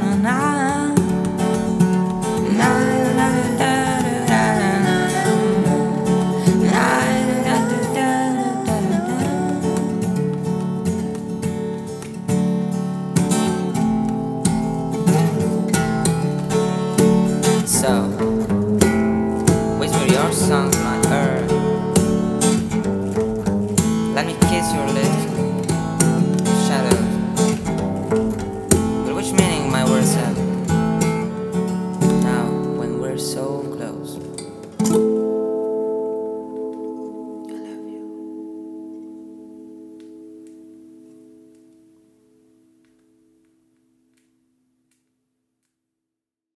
na na na.